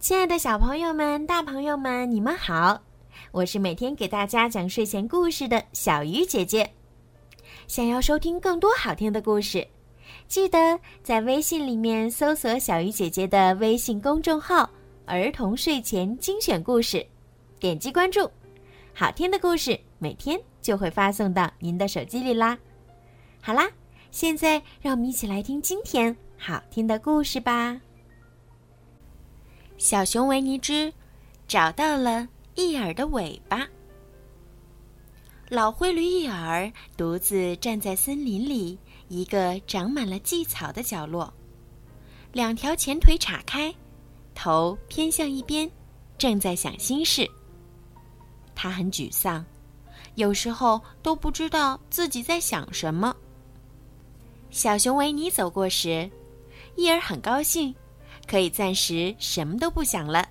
亲爱的小朋友们、大朋友们，你们好！我是每天给大家讲睡前故事的小鱼姐姐。想要收听更多好听的故事，记得在微信里面搜索小鱼姐姐的微信公众号“儿童睡前精选故事”，点击关注，好听的故事每天就会发送到您的手机里啦。好啦，现在让我们一起来听今天好听的故事吧。小熊维尼之找到了一耳的尾巴。老灰驴一耳独自站在森林里一个长满了蓟草的角落，两条前腿岔开，头偏向一边，正在想心事。他很沮丧，有时候都不知道自己在想什么。小熊维尼走过时，一耳很高兴可以暂时什么都不想了，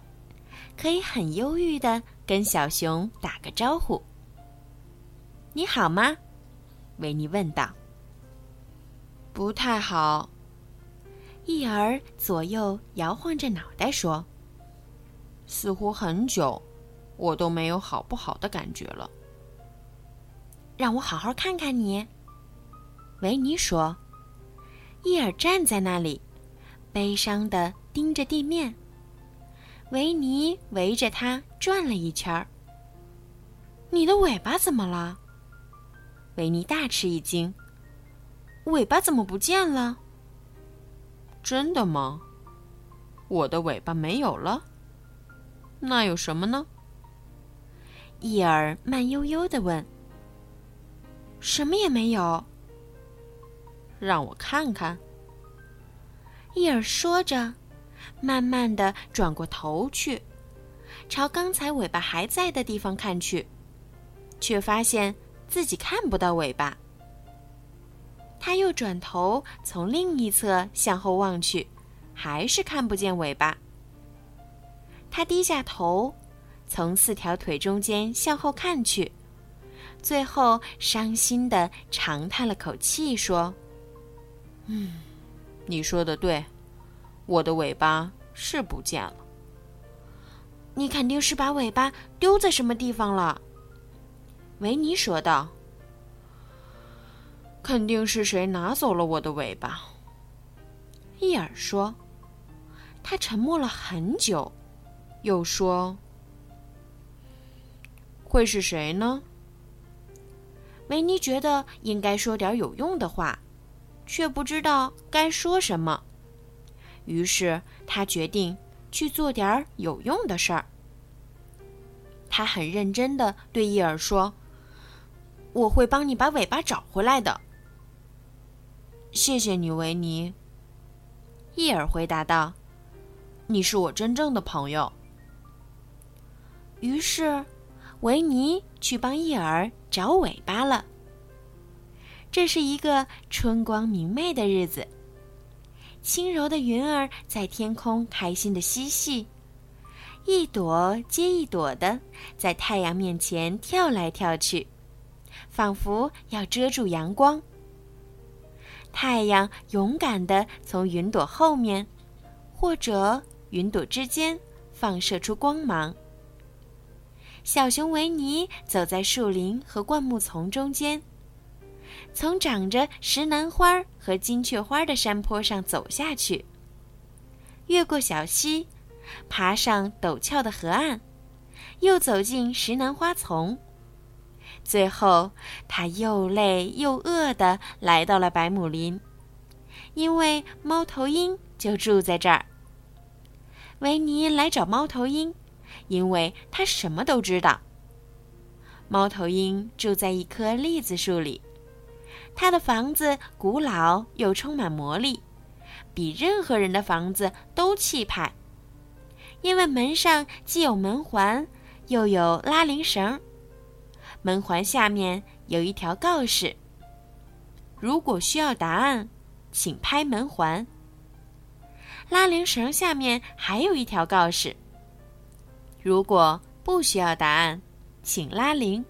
可以很忧郁地跟小熊打个招呼。你好吗？维尼问道。不太好。一耳左右摇晃着脑袋说，似乎很久我都没有好不好的感觉了。让我好好看看你，维尼说。一耳站在那里，悲伤地盯着地面。维尼围着他转了一圈。你的尾巴怎么了？维尼大吃一惊，尾巴怎么不见了？真的吗？我的尾巴没有了？那有什么呢？一耳慢悠悠地问。什么也没有。让我看看。一耳说着，慢慢地转过头去，朝刚才尾巴还在的地方看去，却发现自己看不到尾巴。他又转头从另一侧向后望去，还是看不见尾巴。他低下头，从四条腿中间向后看去，最后伤心地长叹了口气说，你说的对，我的尾巴是不见了。你肯定是把尾巴丢在什么地方了，维尼说道。肯定是谁拿走了我的尾巴，一耳说。他沉默了很久，又说，会是谁呢？维尼觉得应该说点有用的话，却不知道该说什么，于是他决定去做点有用的事儿。他很认真地对一耳说，我会帮你把尾巴找回来的。谢谢你，维尼。一耳回答道，你是我真正的朋友。于是维尼去帮一耳找尾巴了。这是一个春光明媚的日子，轻柔的云儿在天空开心地嬉戏，一朵接一朵的在太阳面前跳来跳去，仿佛要遮住阳光。太阳勇敢地从云朵后面或者云朵之间放射出光芒。小熊维尼走在树林和灌木丛中间，从长着石楠花和金雀花的山坡上走下去，越过小溪，爬上陡峭的河岸，又走进石楠花丛。最后他又累又饿地来到了百亩林，因为猫头鹰就住在这儿。维尼来找猫头鹰，因为他什么都知道。猫头鹰住在一棵栗子树里，他的房子古老又充满魔力，比任何人的房子都气派，因为门上既有门环又有拉铃绳，门环下面有一条告示，如果需要答案请拍门环。拉铃绳下面还有一条告示，如果不需要答案请拉铃。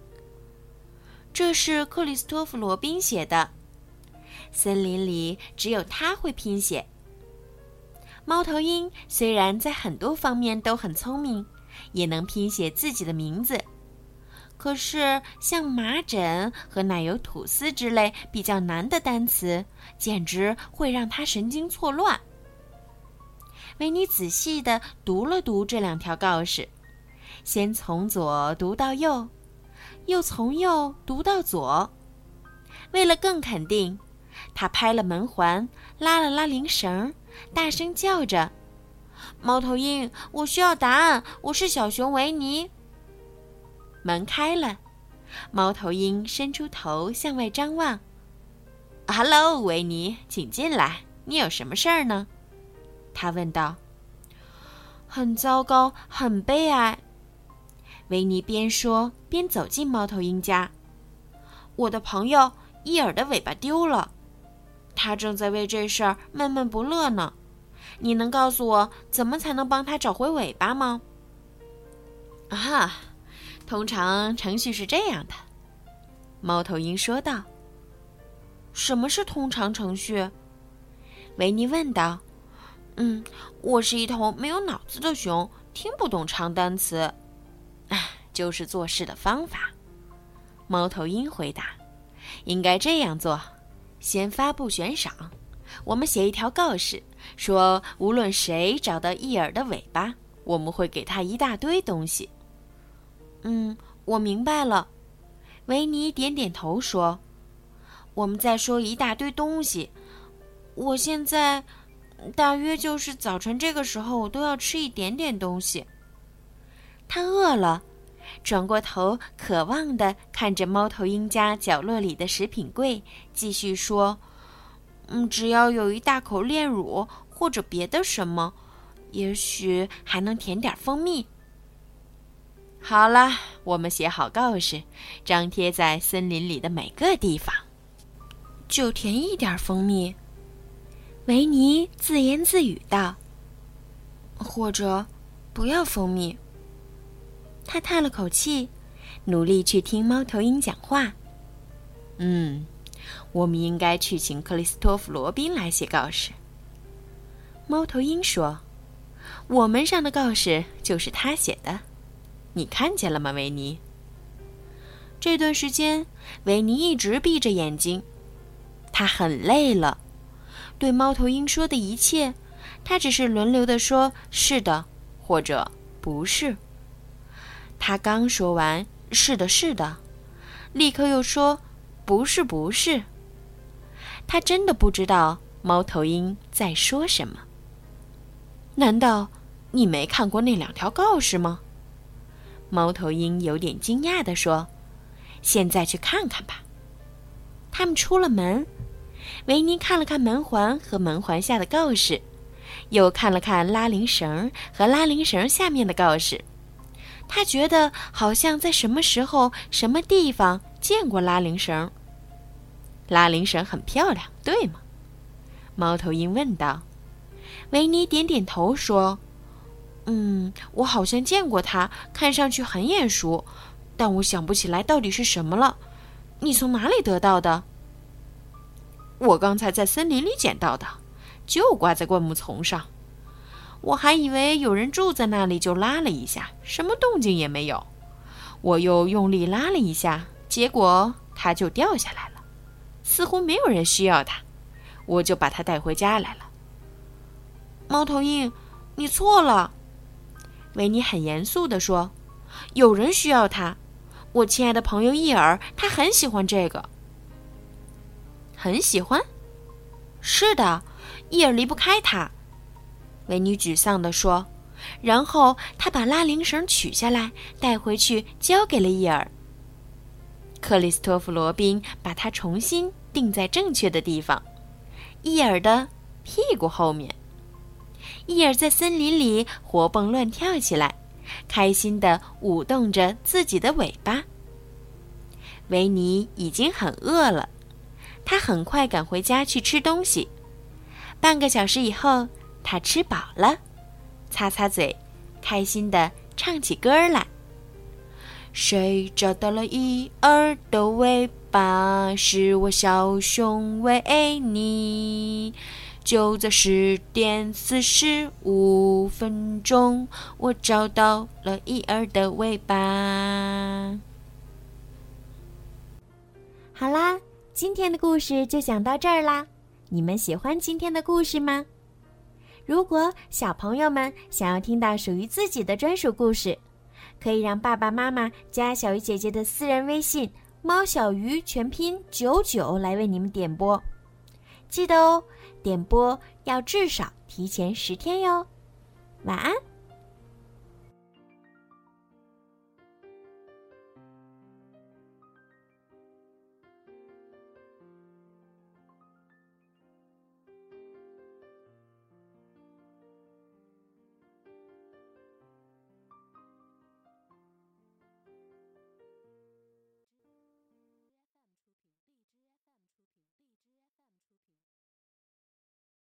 这是克里斯托弗·罗宾写的，森林里只有他会拼写。猫头鹰虽然在很多方面都很聪明，也能拼写自己的名字，可是像麻疹和奶油吐司之类比较难的单词，简直会让它神经错乱。维尼仔细地读了读这两条告示，先从左读到右，又从右读到左。为了更肯定，他拍了门环，拉了拉铃绳，大声叫着：“猫头鹰，我需要答案，我是小熊维尼。”门开了，猫头鹰伸出头向外张望。“哈喽，维尼，请进来，你有什么事儿呢？”他问道。“很糟糕，很悲哀。”维尼边说边走进猫头鹰家。“我的朋友伊尔的尾巴丢了，他正在为这事儿闷闷不乐呢。你能告诉我怎么才能帮他找回尾巴吗？”“啊，通常程序是这样的。”猫头鹰说道。“什么是通常程序？”维尼问道。“我是一头没有脑子的熊，听不懂长单词。”“就是做事的方法。”猫头鹰回答。“应该这样做，先发布悬赏，我们写一条告示，说无论谁找到伊尔的尾巴，我们会给他一大堆东西。”“我明白了。”维尼点点头说。“我们再说一大堆东西，我现在大约就是早晨这个时候，我都要吃一点点东西。”他饿了，转过头渴望地看着猫头鹰家角落里的食品柜，继续说：“只要有一大口炼乳或者别的什么，也许还能填点蜂蜜。”“好了，我们写好告示，张贴在森林里的每个地方。就填一点蜂蜜。”维尼自言自语道。“或者不要蜂蜜。”他叹了口气，努力去听猫头鹰讲话。“我们应该去请克里斯托弗·罗宾来写告示。”猫头鹰说，“我们上的告示就是他写的，你看见了吗，维尼？”这段时间，维尼一直闭着眼睛，他很累了。对猫头鹰说的一切，他只是轮流地说是的或者不是。他刚说完是的是的，立刻又说不是不是。他真的不知道猫头鹰在说什么。“难道你没看过那两条告示吗？”猫头鹰有点惊讶地说，“现在去看看吧。”他们出了门，维尼看了看门环和门环下的告示，又看了看拉铃绳和拉铃绳下面的告示。他觉得好像在什么时候、什么地方见过拉铃绳。“拉铃绳很漂亮，对吗？”猫头鹰问道。维尼点点头说：“我好像见过它，看上去很眼熟，但我想不起来到底是什么了。你从哪里得到的？”“我刚才在森林里捡到的，就挂在灌木丛上。我还以为有人住在那里，就拉了一下，什么动静也没有。我又用力拉了一下，结果它就掉下来了。似乎没有人需要它，我就把它带回家来了。”“猫头鹰，你错了。”维尼很严肃地说，“有人需要它。我亲爱的朋友伊尔，他很喜欢这个。”“很喜欢？”“是的，伊尔离不开它。”维尼沮丧地说，然后他把拉铃绳取下来，带回去交给了伊尔。克里斯托弗·罗宾把它重新钉在正确的地方，伊尔的屁股后面。伊尔在森林里活蹦乱跳起来，开心地舞动着自己的尾巴。维尼已经很饿了，他很快赶回家去吃东西。半个小时以后，他吃饱了，擦擦嘴，开心地唱起歌来。谁找到了伊尔的尾巴？是我小熊维尼。就在10:45，我找到了伊尔的尾巴。好啦，今天的故事就讲到这儿啦。你们喜欢今天的故事吗？如果小朋友们想要听到属于自己的专属故事，可以让爸爸妈妈加小鱼姐姐的私人微信猫小鱼全拼99来为你们点播。记得哦，点播要至少提前10天哟。晚安。